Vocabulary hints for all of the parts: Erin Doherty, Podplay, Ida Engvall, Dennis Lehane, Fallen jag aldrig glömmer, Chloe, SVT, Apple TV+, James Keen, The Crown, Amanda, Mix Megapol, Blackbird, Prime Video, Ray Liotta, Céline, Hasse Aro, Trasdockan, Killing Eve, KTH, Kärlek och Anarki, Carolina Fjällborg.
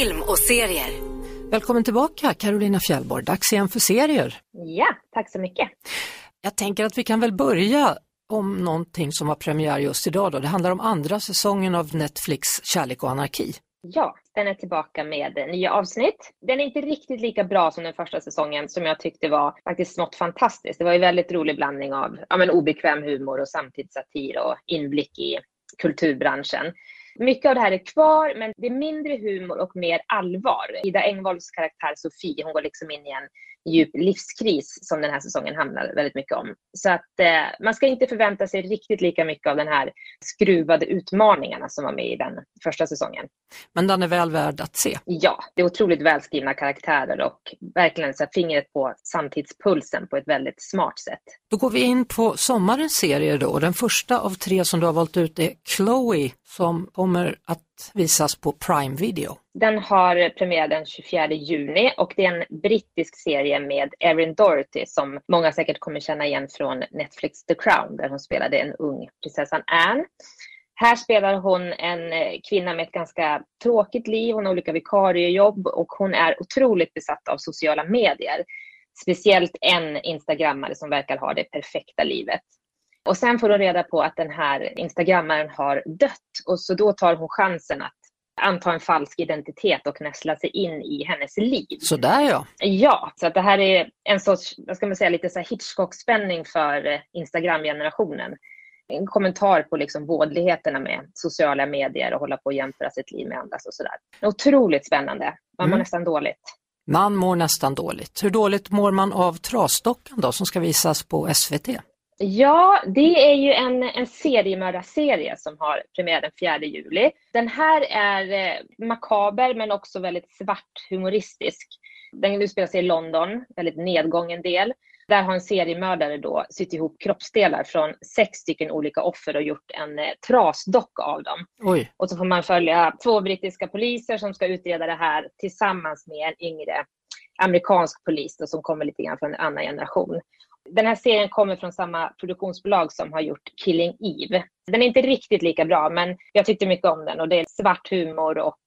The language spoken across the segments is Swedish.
Film och serier. Välkommen tillbaka, Carolina Fjällborg. Dags igen för serier. Ja, tack så mycket. Jag tänker att vi kan väl börja om någonting som har premiär just idag då. Det handlar om andra säsongen av Netflix Kärlek och Anarki. Ja, den är tillbaka med nya avsnitt. Den är inte riktigt lika bra som den första säsongen, som jag tyckte var faktiskt smått fantastiskt. Det var ju väldigt rolig blandning av obekväm humor och samtidssatir och inblick i kulturbranschen. Mycket av det här är kvar, men det är mindre humor och mer allvar. Ida Engvalls karaktär Sofie, hon går liksom in i en djup livskris som den här säsongen handlar väldigt mycket om. Så att man ska inte förvänta sig riktigt lika mycket av den här skruvade utmaningarna som var med i den första säsongen. Men den är väl värd att se. Ja, det är otroligt välskrivna karaktärer och verkligen så fingret på samtidspulsen på ett väldigt smart sätt. Då går vi in på sommarens serie då. Den första av 3 som du har valt ut är Chloe, som kommer att visas på Prime Video. Den har premiär den 24 juni och det är en brittisk serie med Erin Doherty som många säkert kommer känna igen från Netflix The Crown, där hon spelade en ung prinsessan Anne. Här spelar hon en kvinna med ett ganska tråkigt liv, hon har olika vikariejobb och hon är otroligt besatt av sociala medier. Speciellt en instagrammare som verkar ha det perfekta livet. Och sen får hon reda på att den här instagrammaren har dött och så då tar hon chansen att anta en falsk identitet och näsla sig in i hennes liv. Så där ja. Ja, så att det här är en sorts, vad ska man säga, lite så här Hitchcock-spänning för Instagram-generationen. En kommentar på liksom vådligheterna med sociala medier och hålla på att jämföra sitt liv med andras och sådär. Otroligt spännande. Man mår nästan dåligt. Man mår nästan dåligt. Hur dåligt mår man av Trasdockan då, som ska visas på SVT? Ja, det är ju en seriemördarserie som har premiär den 4 juli. Den här är makaber men också väldigt svart humoristisk. Den utspelar sig i London, väldigt nedgången del. Där har en seriemördare då sytt ihop kroppsdelar från 6 olika offer och gjort en trasdocka av dem. Oj. Och så får man följa 2 brittiska poliser som ska utreda det här tillsammans med en yngre amerikansk polis då, som kommer lite grann från en annan generation. Den här serien kommer från samma produktionsbolag som har gjort Killing Eve. Den är inte riktigt lika bra, men jag tyckte mycket om den. Och det är svart humor och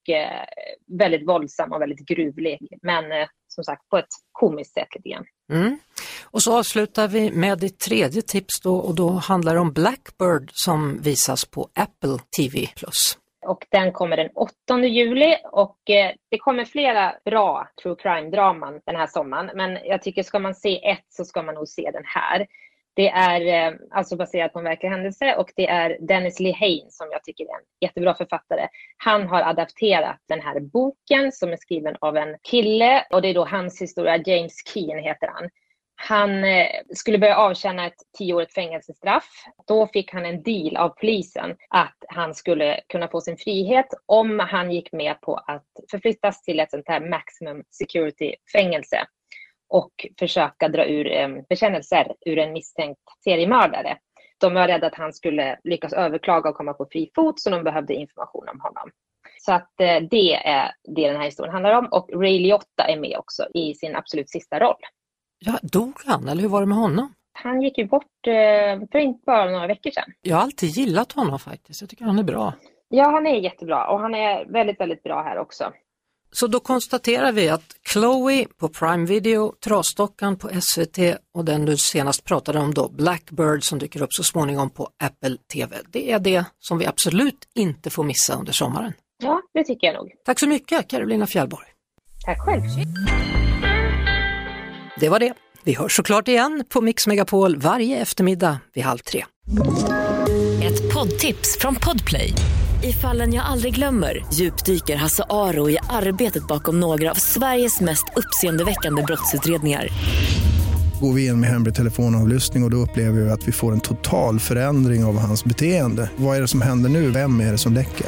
väldigt våldsam och väldigt gruvlig. Men som sagt, på ett komiskt sätt lite grann. Mm. Och så avslutar vi med ditt tredje tips då. Och då handlar det om Blackbird som visas på Apple TV+. Och den kommer den 8 juli och det kommer flera bra true crime-draman den här sommaren. Men jag tycker ska man se ett så ska man nog se den här. Det är alltså baserat på en verklig händelse och det är Dennis Lehane som jag tycker är en jättebra författare. Han har adapterat den här boken som är skriven av en kille och det är då hans historia, James Keen heter han. Han skulle börja avtjäna ett 10-årigt fängelsestraff. Då fick han en deal av polisen att han skulle kunna få sin frihet om han gick med på att förflyttas till ett sånt här maximum security-fängelse och försöka dra ur bekännelser ur en misstänkt seriemördare. De var rädda att han skulle lyckas överklaga och komma på fri fot, så de behövde information om honom. Så att det är det den här historien handlar om. Och Ray Liotta är med också i sin absolut sista roll. Ja, dog han? Eller hur var det med honom? Han gick ju bort för inte bara några veckor sedan. Jag har alltid gillat honom faktiskt. Jag tycker han är bra. Ja, han är jättebra och han är väldigt, väldigt bra här också. Så då konstaterar vi att Chloe på Prime Video, Trasdockan på SVT och den du senast pratade om då, Blackbird som dyker upp så småningom på Apple TV. Det är det som vi absolut inte får missa under sommaren. Ja, det tycker jag nog. Tack så mycket, Carolina Fjällborg. Tack själv. Det var det. Vi hörs såklart igen på Mix Megapol varje eftermiddag vid 14:30. Ett poddtips från Podplay. I Fallen jag aldrig glömmer djupdyker Hasse Aro i arbetet bakom några av Sveriges mest uppseendeväckande brottsutredningar. går vi in med hemlig telefonavlyssning och då upplever vi att vi får en total förändring av hans beteende. Vad är det som händer nu? Vem är det som läcker?